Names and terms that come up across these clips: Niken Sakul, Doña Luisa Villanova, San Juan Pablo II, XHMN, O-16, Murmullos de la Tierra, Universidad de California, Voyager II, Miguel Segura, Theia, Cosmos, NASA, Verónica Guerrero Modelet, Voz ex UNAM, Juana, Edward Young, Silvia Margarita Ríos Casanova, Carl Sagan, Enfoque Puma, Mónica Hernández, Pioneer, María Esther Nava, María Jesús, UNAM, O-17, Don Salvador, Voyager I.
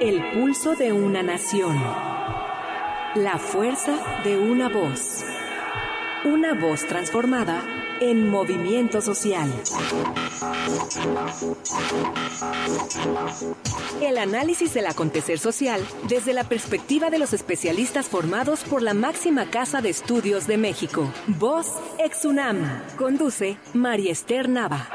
El pulso de una nación. La fuerza de una voz. Una voz transformada en movimiento social. El análisis del acontecer social desde la perspectiva de los especialistas formados por la máxima casa de estudios de México. Voz ex UNAM. Conduce María Esther Nava.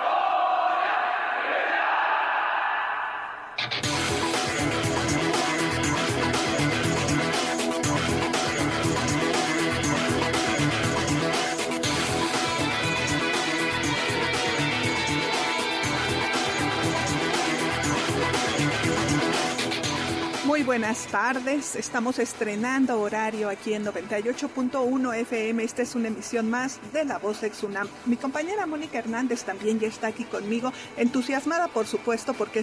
Muy buenas tardes, estamos estrenando horario aquí en 98.1 FM, esta es una emisión más de La Voz ex UNAM. Mi compañera Mónica Hernández también ya está aquí conmigo, entusiasmada por supuesto, porque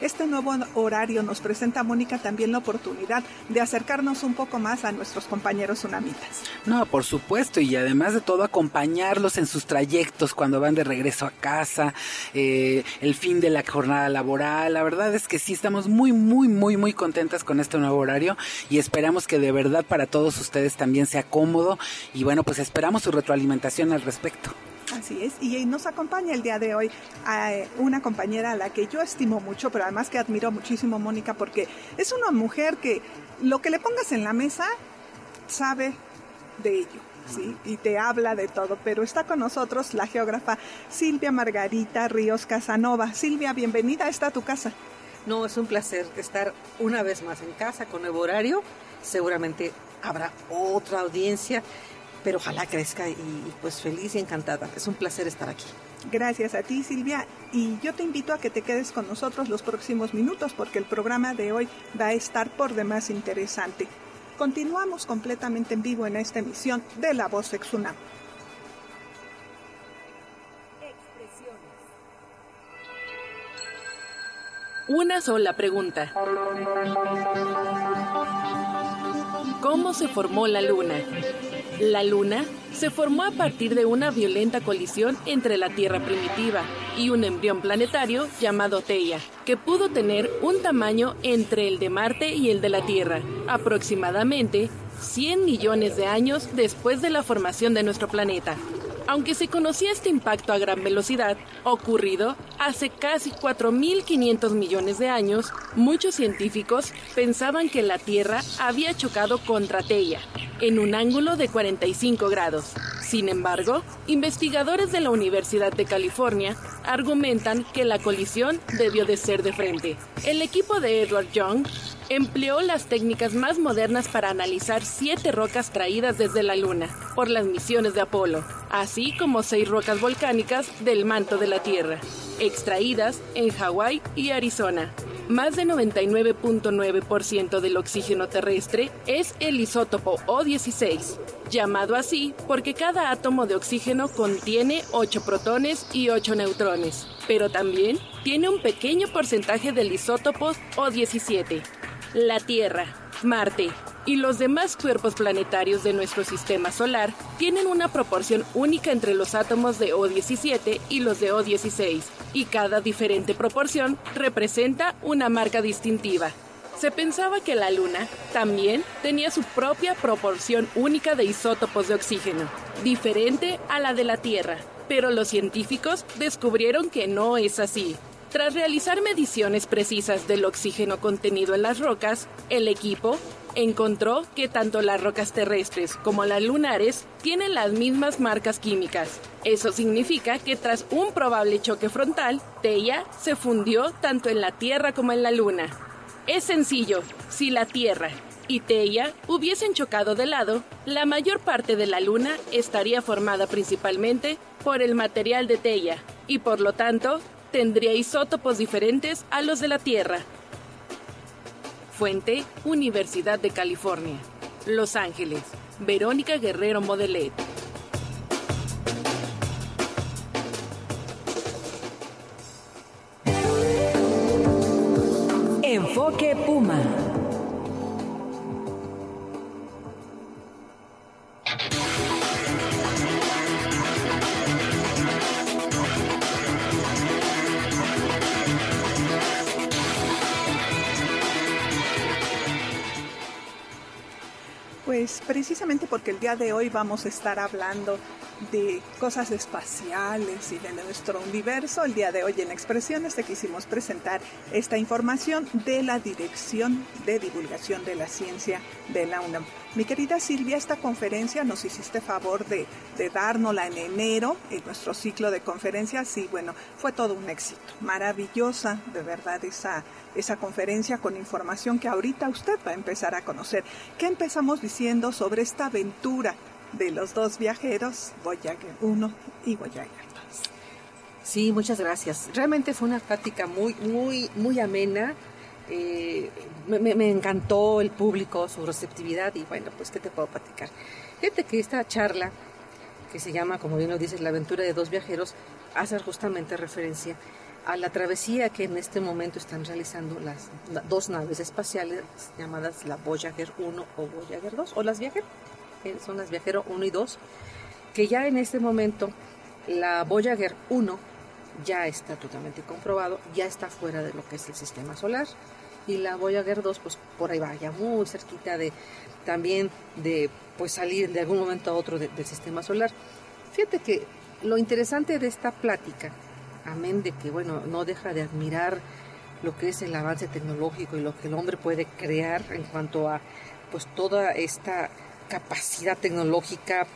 este nuevo horario nos presenta, Mónica, también la oportunidad de acercarnos un poco más a nuestros compañeros unamitas. No, por supuesto, y además de todo acompañarlos en sus trayectos cuando van de regreso a casa, el fin de la jornada laboral. La verdad es que sí, estamos muy contentos con este nuevo horario y esperamos que de verdad para todos ustedes también sea cómodo y bueno, pues esperamos su retroalimentación al respecto. Así es, y nos acompaña el día de hoy a una compañera a la que yo estimo mucho, pero además que admiro muchísimo, Mónica, porque es una mujer que lo que le pongas en la mesa sabe de ello. Sí, y te habla de todo, pero está con nosotros la geógrafa Silvia Margarita Ríos Casanova. Silvia, bienvenida, está a tu casa. No, es un placer estar una vez más en casa con nuevo horario. Seguramente habrá otra audiencia, pero ojalá crezca y pues feliz y encantada. Es un placer estar aquí. Gracias a ti, Silvia, y yo te invito a que te quedes con nosotros los próximos minutos porque el programa de hoy va a estar por demás interesante. Continuamos completamente en vivo en esta emisión de La Voz ex UNAM. Una sola pregunta. ¿Cómo se formó la Luna? La Luna se formó a partir de una violenta colisión entre la Tierra primitiva y un embrión planetario llamado Theia, que pudo tener un tamaño entre el de Marte y el de la Tierra, aproximadamente 100 millones de años después de la formación de nuestro planeta. Aunque se conocía este impacto a gran velocidad, ocurrido hace casi 4.500 millones de años, muchos científicos pensaban que la Tierra había chocado contra Theia, en un ángulo de 45 grados. Sin embargo, investigadores de la Universidad de California argumentan que la colisión debió de ser de frente. El equipo de Edward Young empleó las técnicas más modernas para analizar 7 rocas traídas desde la Luna por las misiones de Apolo, así como 6 rocas volcánicas del manto de la Tierra, extraídas en Hawái y Arizona. Más de 99.9% del oxígeno terrestre es el isótopo O-16, llamado así porque cada átomo de oxígeno contiene 8 protones y 8 neutrones, pero también tiene un pequeño porcentaje del isótopo O-17. La Tierra, Marte y los demás cuerpos planetarios de nuestro sistema solar tienen una proporción única entre los átomos de O-17 y los de O-16, y cada diferente proporción representa una marca distintiva. Se pensaba que la Luna también tenía su propia proporción única de isótopos de oxígeno, diferente a la de la Tierra, pero los científicos descubrieron que no es así. Tras realizar mediciones precisas del oxígeno contenido en las rocas, el equipo encontró que tanto las rocas terrestres como las lunares tienen las mismas marcas químicas. Eso significa que tras un probable choque frontal, Theia se fundió tanto en la Tierra como en la Luna. Es sencillo, si la Tierra y Theia hubiesen chocado de lado, la mayor parte de la Luna estaría formada principalmente por el material de Theia y por lo tanto tendría isótopos diferentes a los de la Tierra. Fuente: Universidad de California, Los Ángeles, Verónica Guerrero Modelet. Enfoque Puma. Pues precisamente porque el día de hoy vamos a estar hablando de cosas espaciales y de nuestro universo, el día de hoy en Expresiones te quisimos presentar esta información de la Dirección de Divulgación de la Ciencia de la UNAM. Mi querida Silvia, esta conferencia nos hiciste favor de dárnosla en enero, en nuestro ciclo de conferencias, y bueno, fue todo un éxito. Maravillosa, de verdad, esa conferencia con información que ahorita usted va a empezar a conocer. ¿Qué empezamos diciendo sobre esta aventura de los dos viajeros, Voyager I y Voyager II? Sí, muchas gracias. Realmente fue una plática muy, muy, muy amena. Me encantó el público, su receptividad y bueno, pues ¿qué te puedo platicar? Fíjate que esta charla, que se llama, como bien lo dices, La aventura de dos viajeros, hace justamente referencia a la travesía que en este momento están realizando las dos naves espaciales llamadas la Voyager I o Voyager II, o las Viajeras. Son las Viajero 1 y 2, que ya en este momento la Voyager 1 ya está totalmente comprobado, ya está fuera de lo que es el sistema solar, y la Voyager 2 pues por ahí va, ya muy cerquita de pues salir de algún momento a otro del sistema solar. Fíjate que lo interesante de esta plática, amén de que bueno, no deja de admirar lo que es el avance tecnológico y lo que el hombre puede crear en cuanto a pues toda esta capacidad tecnológica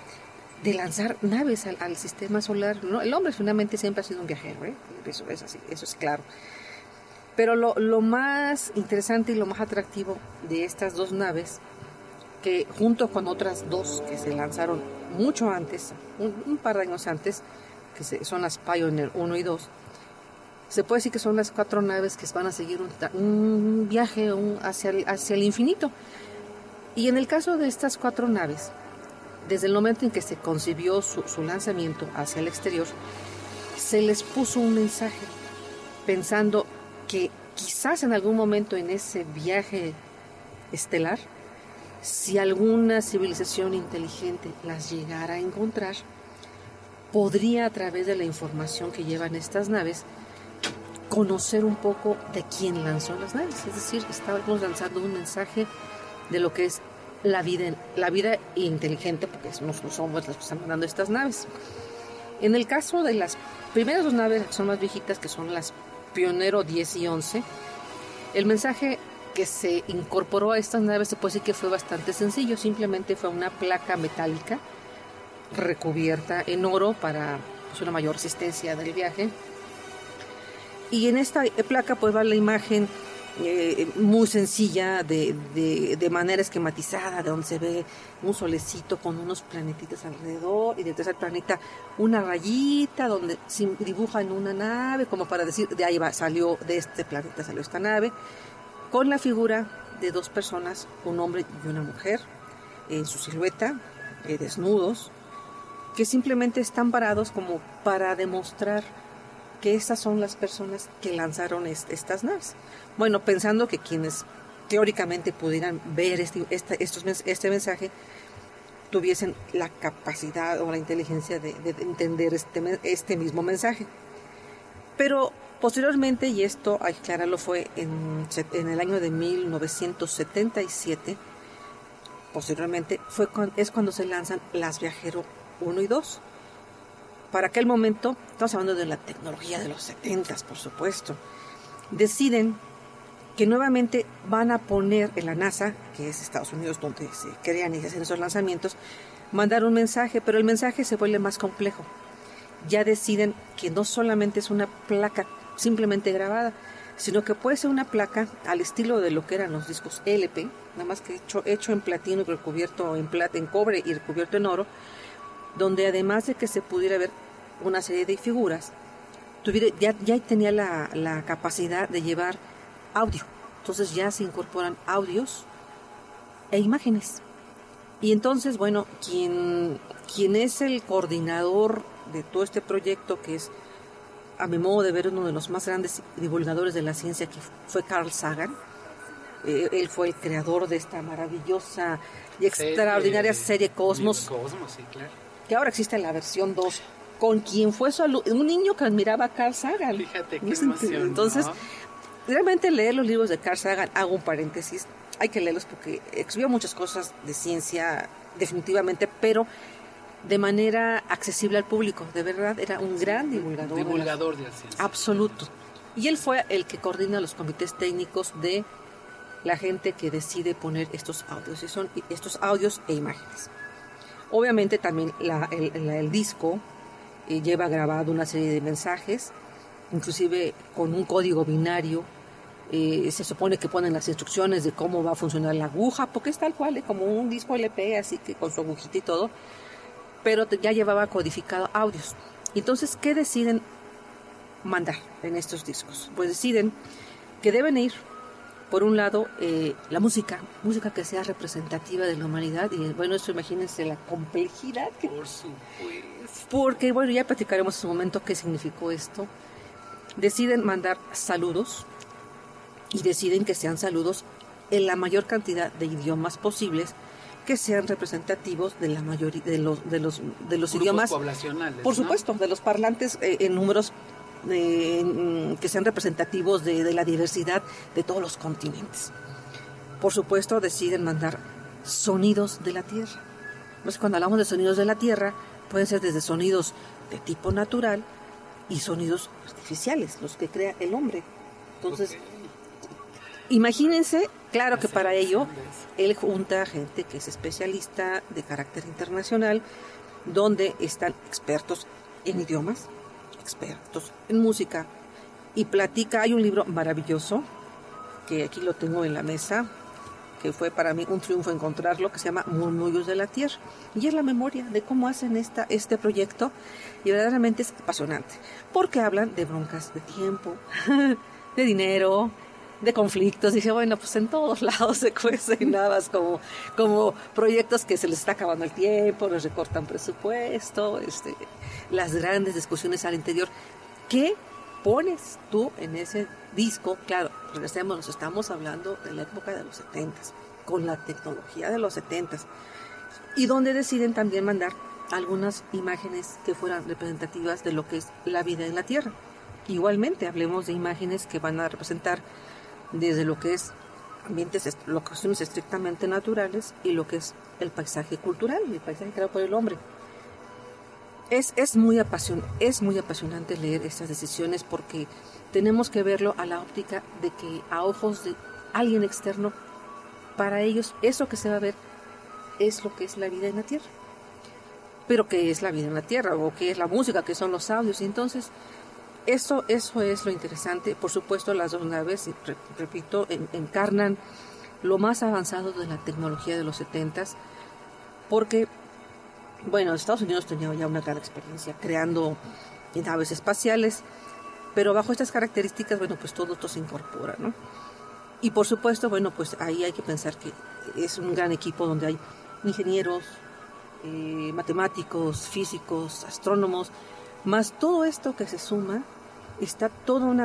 de lanzar naves al sistema solar, ¿no? El hombre finalmente siempre ha sido un viajero, ¿eh? Eso es así, eso es claro. Pero lo más interesante y lo más atractivo de estas dos naves, que junto con otras dos que se lanzaron mucho antes, un par de años antes, que son las Pioneer 1 y 2, se puede decir que son las cuatro naves que van a seguir un viaje hacia el infinito. Y en el caso de estas cuatro naves, desde el momento en que se concibió su lanzamiento hacia el exterior, se les puso un mensaje pensando que quizás en algún momento en ese viaje estelar, si alguna civilización inteligente las llegara a encontrar, podría a través de la información que llevan estas naves conocer un poco de quién lanzó las naves. Es decir, estábamos lanzando un mensaje de lo que es la vida inteligente, porque no somos las que están mandando estas naves. En el caso de las primeras dos naves, que son más viejitas, que son las Pionero 10 y 11, el mensaje que se incorporó a estas naves se puede decir que fue bastante sencillo. Simplemente fue una placa metálica recubierta en oro para pues, una mayor resistencia del viaje. Y en esta placa pues va la imagen muy sencilla, de manera esquematizada, de donde se ve un solecito con unos planetitas alrededor, y detrás del planeta una rayita donde se dibujan una nave, como para decir, de ahí va, salió, de este planeta salió esta nave, con la figura de dos personas, un hombre y una mujer, en su silueta, desnudos, que simplemente están parados como para demostrar que esas son las personas que lanzaron estas naves. Bueno, pensando que quienes teóricamente pudieran ver este mensaje tuviesen la capacidad o la inteligencia de entender este mismo mensaje. Pero posteriormente, y esto hay que aclararlo, fue en el año de 1977, posteriormente es cuando se lanzan las Viajero 1 y 2. Para aquel momento, estamos hablando de la tecnología de los 70s, por supuesto, deciden que nuevamente van a poner en la NASA, que es Estados Unidos donde se crean y se hacen esos lanzamientos, mandar un mensaje, pero el mensaje se vuelve más complejo. Ya deciden que no solamente es una placa simplemente grabada, sino que puede ser una placa al estilo de lo que eran los discos LP, nada más que hecho en platino y recubierto en cobre y recubierto en oro, donde además de que se pudiera ver una serie de figuras, ya tenía la capacidad de llevar audio. Entonces ya se incorporan audios e imágenes. Y entonces, bueno, quien es el coordinador de todo este proyecto, que es, a mi modo de ver, uno de los más grandes divulgadores de la ciencia, que fue Carl Sagan. Él fue el creador de esta maravillosa y extraordinaria serie Cosmos. Cosmos, sí, claro. Que ahora existe en la versión 2, con quien fue un niño que admiraba a Carl Sagan. Fíjate qué emoción. Entonces, ¿no? Realmente leer los libros de Carl Sagan, hago un paréntesis, hay que leerlos porque exhibió muchas cosas de ciencia, definitivamente, pero de manera accesible al público. De verdad, era un gran divulgador. Divulgador de la ciencia. Absoluto. Y él fue el que coordina los comités técnicos de la gente que decide poner estos audios, y son estos audios e imágenes. Obviamente también el disco lleva grabado una serie de mensajes, inclusive con un código binario. Se supone que ponen las instrucciones de cómo va a funcionar la aguja, porque es tal cual, como un disco LP, así que con su agujita y todo, pero ya llevaba codificado audios. Entonces, ¿qué deciden mandar en estos discos? Pues deciden que deben ir, por un lado, la música que sea representativa de la humanidad, y bueno, eso imagínense la complejidad. Por supuesto. Porque, bueno, ya platicaremos en su momento qué significó esto. Deciden mandar saludos, y deciden que sean saludos en la mayor cantidad de idiomas posibles, que sean representativos de la mayoría de los idiomas poblacionales, por supuesto, ¿no? De los parlantes en números. Que sean representativos de la diversidad de todos los continentes. Por supuesto, deciden mandar sonidos de la Tierra. Entonces, cuando hablamos de sonidos de la Tierra, pueden ser desde sonidos de tipo natural y sonidos artificiales, los que crea el hombre. Entonces, imagínense, claro que para ello, él junta gente que es especialista de carácter internacional, donde están expertos en idiomas, expertos en música, y platica. Hay un libro maravilloso que aquí lo tengo en la mesa, que fue para mí un triunfo encontrarlo, que se llama Murmullos de la Tierra, y es la memoria de cómo hacen este proyecto, y verdaderamente es apasionante, porque hablan de broncas de tiempo, de dinero, de conflictos. Dije, bueno, pues en todos lados se cuecen habas como proyectos que se les está acabando el tiempo, les recortan presupuesto, las grandes discusiones al interior. ¿Qué pones tú en ese disco? Claro, regresemos, nos estamos hablando de la época de los 70s, con la tecnología de los 70s, y donde deciden también mandar algunas imágenes que fueran representativas de lo que es la vida en la Tierra. Igualmente, hablemos de imágenes que van a representar desde lo que es ambientes, locaciones estrictamente naturales, y lo que es el paisaje cultural, el paisaje creado por el hombre. Es muy apasionante leer estas decisiones, porque tenemos que verlo a la óptica de que, a ojos de alguien externo, para ellos eso que se va a ver es lo que es la vida en la Tierra. Pero ¿qué es la vida en la Tierra? ¿O qué es la música? ¿Qué son los audios? Y entonces, Eso es lo interesante. Por supuesto, las dos naves, repito, encarnan lo más avanzado de la tecnología de los 70s, porque, bueno, Estados Unidos tenía ya una gran experiencia creando naves espaciales, pero bajo estas características, bueno, pues todo esto se incorpora, ¿no? Y por supuesto, bueno, pues ahí hay que pensar que es un gran equipo donde hay ingenieros, matemáticos, físicos, astrónomos. Más todo esto que se suma, está toda un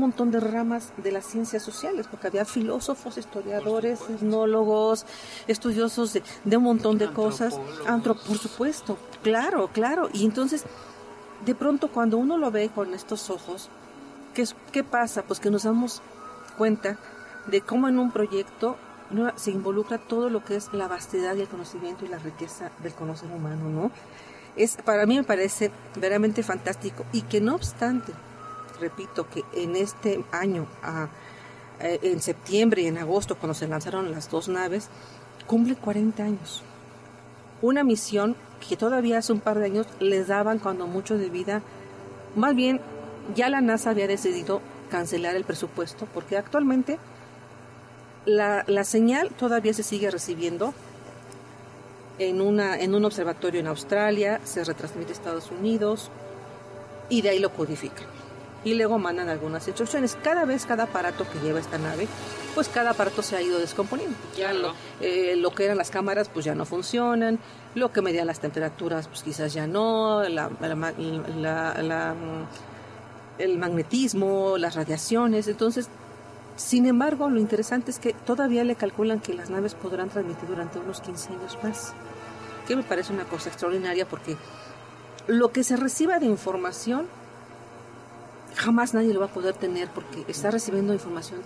montón de ramas de las ciencias sociales, porque había filósofos, historiadores, etnólogos, estudiosos de un montón de cosas. Por supuesto, claro. Y entonces, de pronto, cuando uno lo ve con estos ojos, ¿qué pasa? Pues que nos damos cuenta de cómo en un proyecto se involucra todo lo que es la vastedad y el conocimiento y la riqueza del conocer humano, ¿no? Para mí me parece verdaderamente fantástico, y que no obstante, repito, que en este año, en septiembre y en agosto, cuando se lanzaron las dos naves, cumple 40 años. Una misión que todavía hace un par de años les daban cuando mucho de vida. Más bien, ya la NASA había decidido cancelar el presupuesto, porque actualmente la señal todavía se sigue recibiendo. En un observatorio en Australia, se retransmite a Estados Unidos, y de ahí lo codifican. Y luego mandan algunas instrucciones. Cada vez, cada aparato que lleva esta nave, pues cada aparato se ha ido descomponiendo. Ya lo que eran las cámaras, pues ya no funcionan. Lo que medían las temperaturas, pues quizás ya no. El magnetismo, las radiaciones. Entonces, sin embargo, lo interesante es que todavía le calculan que las naves podrán transmitir durante unos 15 años más. Que me parece una cosa extraordinaria, porque lo que se reciba de información jamás nadie lo va a poder tener, porque está recibiendo información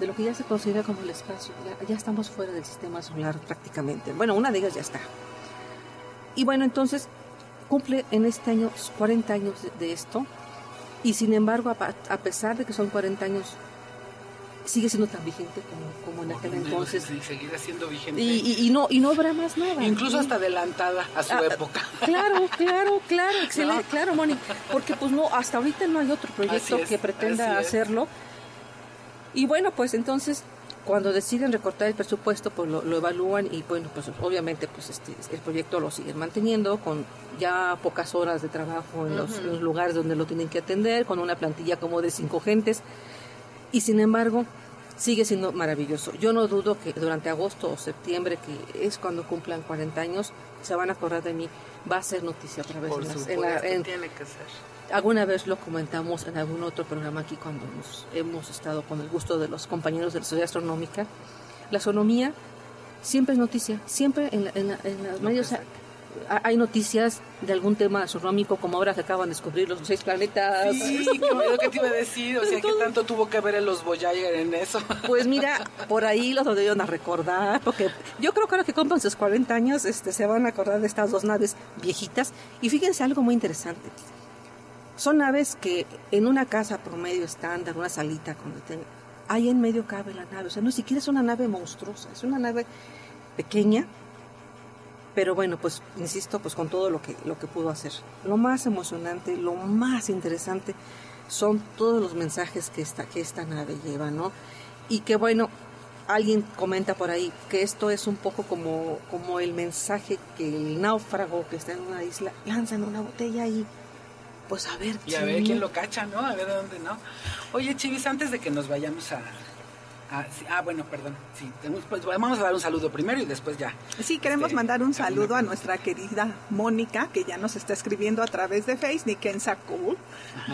de lo que ya se considera como el espacio. Ya estamos fuera del sistema solar prácticamente. Bueno, una de ellas ya está. Y bueno, entonces cumple en este año 40 años de esto, y sin embargo, a pesar de que son 40 años, sigue siendo tan vigente como en aquel entonces. Sí, seguirá siendo vigente. Y no habrá más nada. Incluso hasta adelantada a su época. Claro, excelente, ¿no? Claro, Moni, porque pues no, hasta ahorita no hay otro proyecto que pretenda hacerlo. Y bueno, pues entonces, cuando deciden recortar el presupuesto, pues lo evalúan y bueno, pues obviamente pues el proyecto lo siguen manteniendo con ya pocas horas de trabajo en los lugares donde lo tienen que atender, con una plantilla como de 5 gentes. Y sin embargo, sigue siendo maravilloso. Yo no dudo que durante agosto o septiembre, que es cuando cumplan 40 años, se van a acordar de mí. Va a ser noticia otra vez. Por supuesto, tiene que ser. Alguna vez lo comentamos en algún otro programa aquí, cuando hemos estado con el gusto de los compañeros de la Sociedad Astronómica. La astronomía siempre es noticia. Siempre en los medios hay noticias de algún tema astronómico, como ahora que acaban de descubrir los 6 planetas. Sí, lo que te iba a decir, o sea, ¿qué tanto tuvo que ver en los Voyager en eso? Pues mira, por ahí los debieron a recordar, porque yo creo que ahora que compran sus 40 años, se van a acordar de estas dos naves viejitas. Y fíjense algo muy interesante. Son naves que en una casa promedio estándar, una salita, ahí en medio cabe la nave. O sea, no siquiera es una nave monstruosa, es una nave pequeña. Pero bueno, pues insisto, pues con todo lo que pudo hacer. Lo más emocionante, lo más interesante son todos los mensajes que esta nave lleva, ¿no? Y que bueno, alguien comenta por ahí que esto es un poco como el mensaje que el náufrago que está en una isla lanzan una botella y pues a ver. Y a ver quién lo cacha, ¿no? A ver de dónde, ¿no? Oye, Chivis, antes de que nos vayamos a... pues vamos a dar un saludo primero y después ya. Sí, queremos mandar un saludo a nuestra querida Mónica, que ya nos está escribiendo a través de Face, Niken Sakul.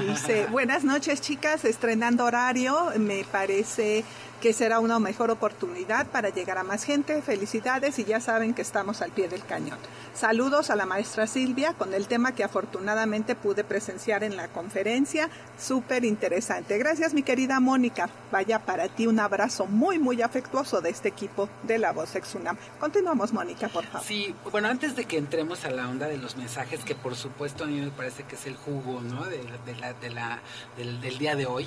Dice, buenas noches, chicas, estrenando horario, me parece que será una mejor oportunidad para llegar a más gente. Felicidades, y ya saben que estamos al pie del cañón. Saludos a la maestra Silvia, con el tema que afortunadamente pude presenciar en la conferencia, súper interesante. Gracias, mi querida Mónica. Vaya para ti un abrazo muy, muy afectuoso de este equipo de La Voz ex UNAM. Continuamos, Mónica, por favor. Sí, bueno, antes de que entremos a la onda de los mensajes, que por supuesto a mí me parece que es el jugo, ¿no?, del día de hoy,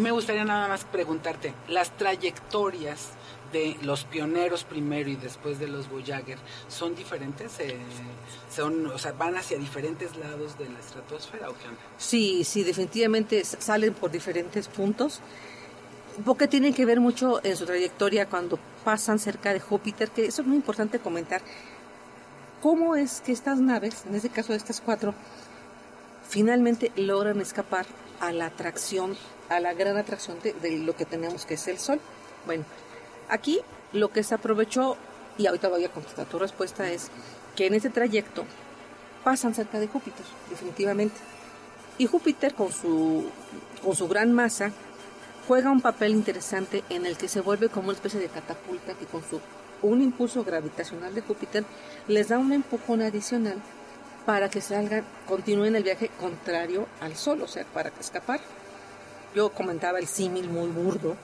me gustaría nada más preguntarte, las trayectorias de los pioneros primero y después de los Voyager, ¿son diferentes? O sea, ¿van hacia diferentes lados de la estratosfera o qué onda? Sí, definitivamente salen por diferentes puntos, porque tienen que ver mucho en su trayectoria cuando pasan cerca de Júpiter, que eso es muy importante comentar. ¿Cómo es que estas naves, en este caso estas 4, finalmente logran escapar a la atracción, a la gran atracción de lo que tenemos, que es el Sol? Bueno, aquí lo que se aprovechó, y ahorita voy a contestar tu respuesta, es que en este trayecto pasan cerca de Júpiter, definitivamente. Y Júpiter, con su gran masa, juega un papel interesante en el que se vuelve como una especie de catapulta que con un impulso gravitacional de Júpiter les da un empujón adicional para que continúen el viaje contrario al Sol, o sea, para escapar. Yo comentaba el símil muy burdo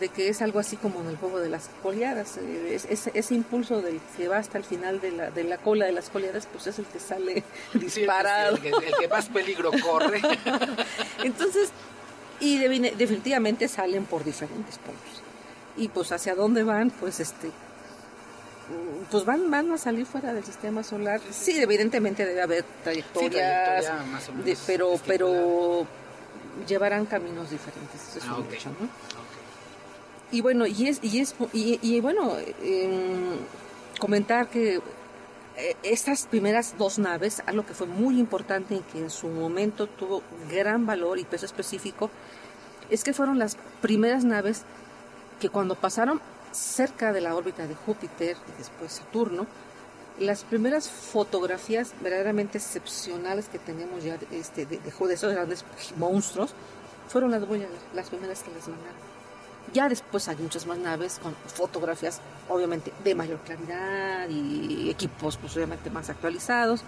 de que es algo así como en el juego de las coleadas. Ese impulso del que va hasta el final de la cola de las coleadas, pues es el que sale disparado. Sí, el que más peligro corre. Entonces... y definitivamente salen por diferentes puntos. Y pues hacia dónde van, pues van a salir fuera del sistema solar. Sí, evidentemente debe haber trayectorias, más o menos pero llevarán caminos diferentes. Eso es un hecho, ¿no? Okay. Y bueno, comentar que estas primeras dos naves, algo que fue muy importante y que en su momento tuvo gran valor y peso específico, es que fueron las primeras naves que cuando pasaron cerca de la órbita de Júpiter y después Saturno, las primeras fotografías verdaderamente excepcionales que tenemos ya de esos grandes monstruos fueron las Voyager, las primeras que les mandaron. Ya después hay muchas más naves con fotografías obviamente de mayor claridad y equipos pues obviamente más actualizados,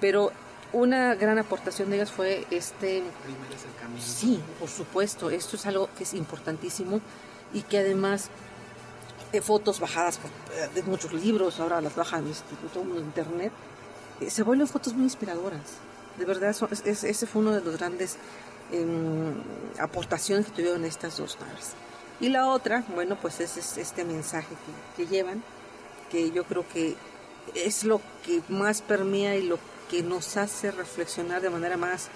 pero una gran aportación de ellas fue primer acercamiento. Sí, por supuesto, esto es algo que es importantísimo y que además fotos bajadas de muchos libros, ahora las bajan todo internet, se vuelven fotos muy inspiradoras. De verdad, ese fue uno de los grandes aportaciones que tuvieron estas dos naves. Y la otra, bueno, pues es este mensaje que llevan, que yo creo que es lo que más permea y lo que nos hace reflexionar de manera más,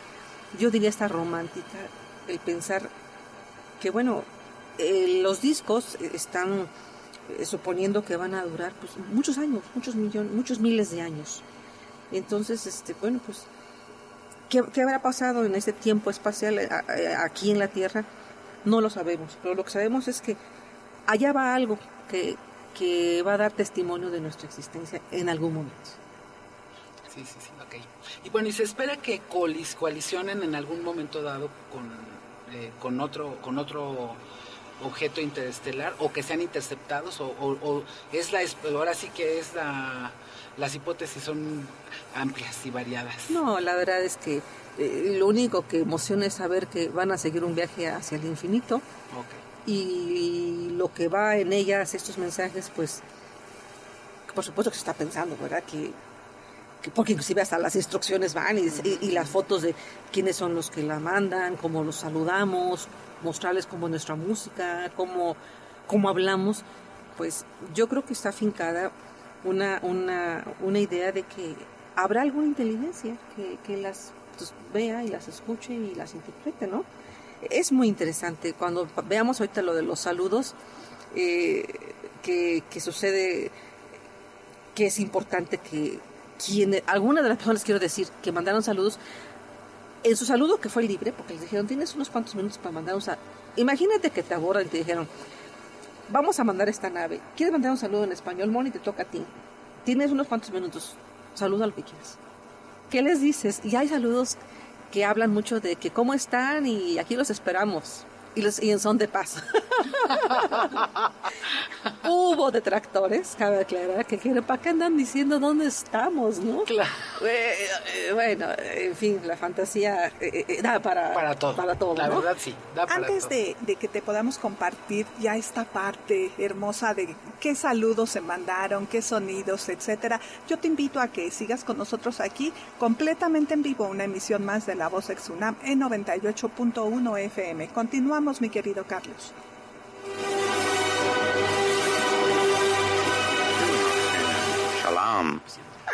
yo diría hasta romántica, el pensar que, bueno, los discos están suponiendo que van a durar pues muchos años, muchos miles de años. Entonces, bueno, pues ¿qué habrá pasado en este tiempo espacial aquí en la Tierra? No lo sabemos, pero lo que sabemos es que allá va algo que va a dar testimonio de nuestra existencia en algún momento. Sí, ok. Y bueno, y se espera que coalicionen en algún momento dado con otro objeto interestelar, o que sean interceptados, o es la, ahora sí que es las hipótesis son amplias y variadas. No, la verdad es que lo único que emociona es saber que van a seguir un viaje hacia el infinito, okay. Y lo que va en ellas, estos mensajes, pues por supuesto que se está pensando, ¿verdad? Porque inclusive hasta las instrucciones van y las fotos de quiénes son los que la mandan, cómo los saludamos, mostrarles cómo nuestra música, cómo hablamos, pues yo creo que está afincada una idea de que habrá alguna inteligencia que las vea y las escuche y las interprete, ¿no? Es muy interesante, cuando veamos ahorita lo de los saludos que sucede, que es importante que alguna de las personas, quiero decir, que mandaron saludos, en su saludo que fue libre, porque les dijeron, tienes unos cuantos minutos para mandar un saludo. Imagínate que te abordan y te dijeron, vamos a mandar esta nave, ¿quieres mandar un saludo en español, Moni? Te toca a ti, tienes unos cuantos minutos, saluda lo que quieras. ¿Qué les dices? Y hay saludos que hablan mucho de que cómo están y aquí los esperamos, y en son de paz. Hubo detractores, cabe aclarar, que dijeron, ¿para qué andan diciendo dónde estamos, no? Claro. Bueno, en fin, la fantasía da para todo, la ¿no? verdad sí, da para antes todo. De que te podamos compartir ya esta parte hermosa de qué saludos se mandaron, qué sonidos, etcétera, yo te invito a que sigas con nosotros aquí, completamente en vivo, una emisión más de La Voz ex UNAM en 98.1 FM. Continuamos, mi querido Carlos. Shalom.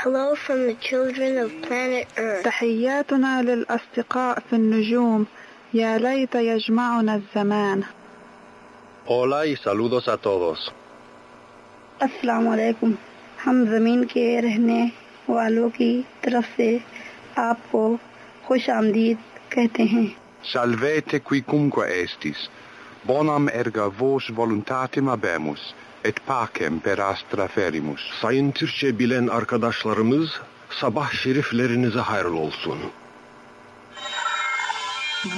Hello from the children of planet Earth. تحياتنا للأصدقاء في النجوم. يا ليت يجمعنا الزمان. Hola y saludos a todos. अस्सलाम वालेकुम. हम ज़मीन के रहने वालों की तरफ से आपको खुशामदीद कहते हैं. Salvete quicumque estis, bonam erga vos voluntatim habemus, et pacem per astra ferimus. Sayın Türkçe bilen arkadaşlarımız, sabah şeriflerinize hayırlı olsun.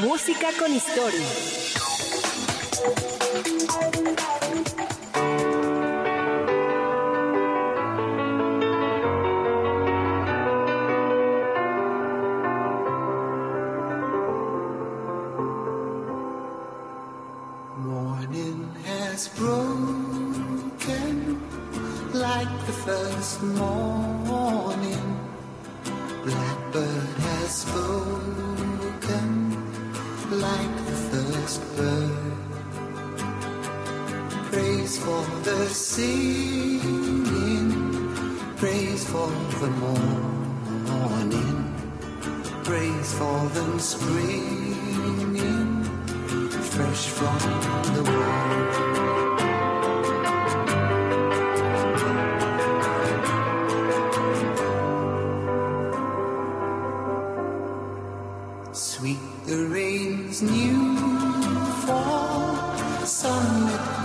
Música con historia. Broken like the first morning, blackbird has spoken like the first bird. Praise for the singing, praise for the morning, praise for them springing fresh from the world.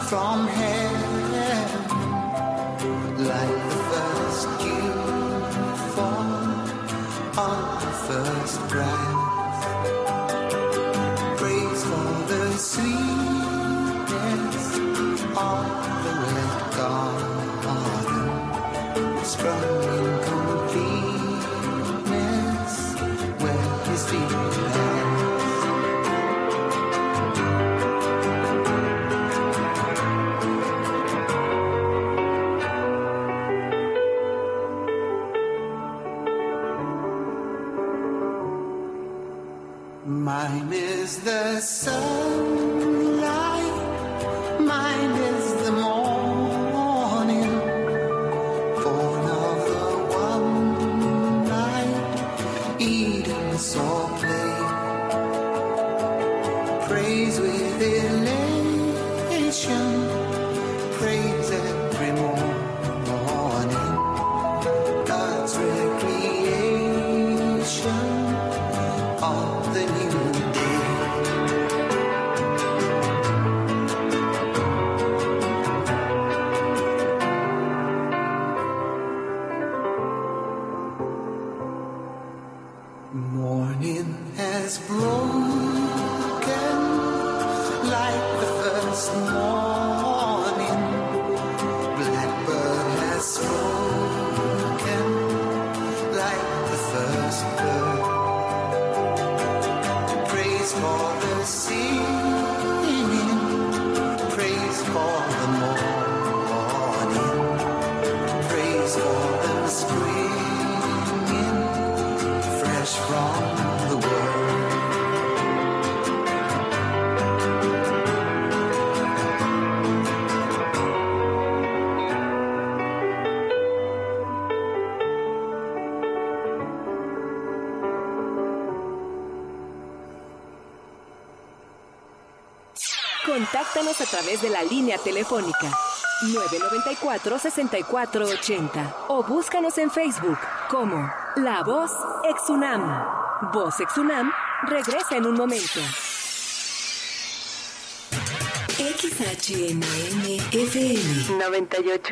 from heaven, like the first dew fall on the first breath. Praise for the sweetness of the red garden, sprung in completeness where his feet lay. Mine is the sunlight, mine is the morning, born of the one night, Eden saw play. Praise with elation, praise every morning, God's recreation of the new. Contáctanos a través de la línea telefónica 994-6480 o búscanos en Facebook como La Voz ex UNAM. Voz ex UNAM regresa en un momento. XHMN FM 98.1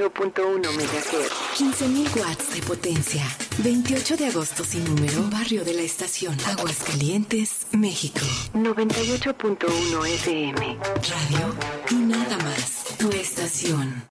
MHz, 15.000 watts de potencia. 28 de agosto sin número, barrio de la estación, Aguascalientes, México. 98.1 FM Radio y nada más, tu estación.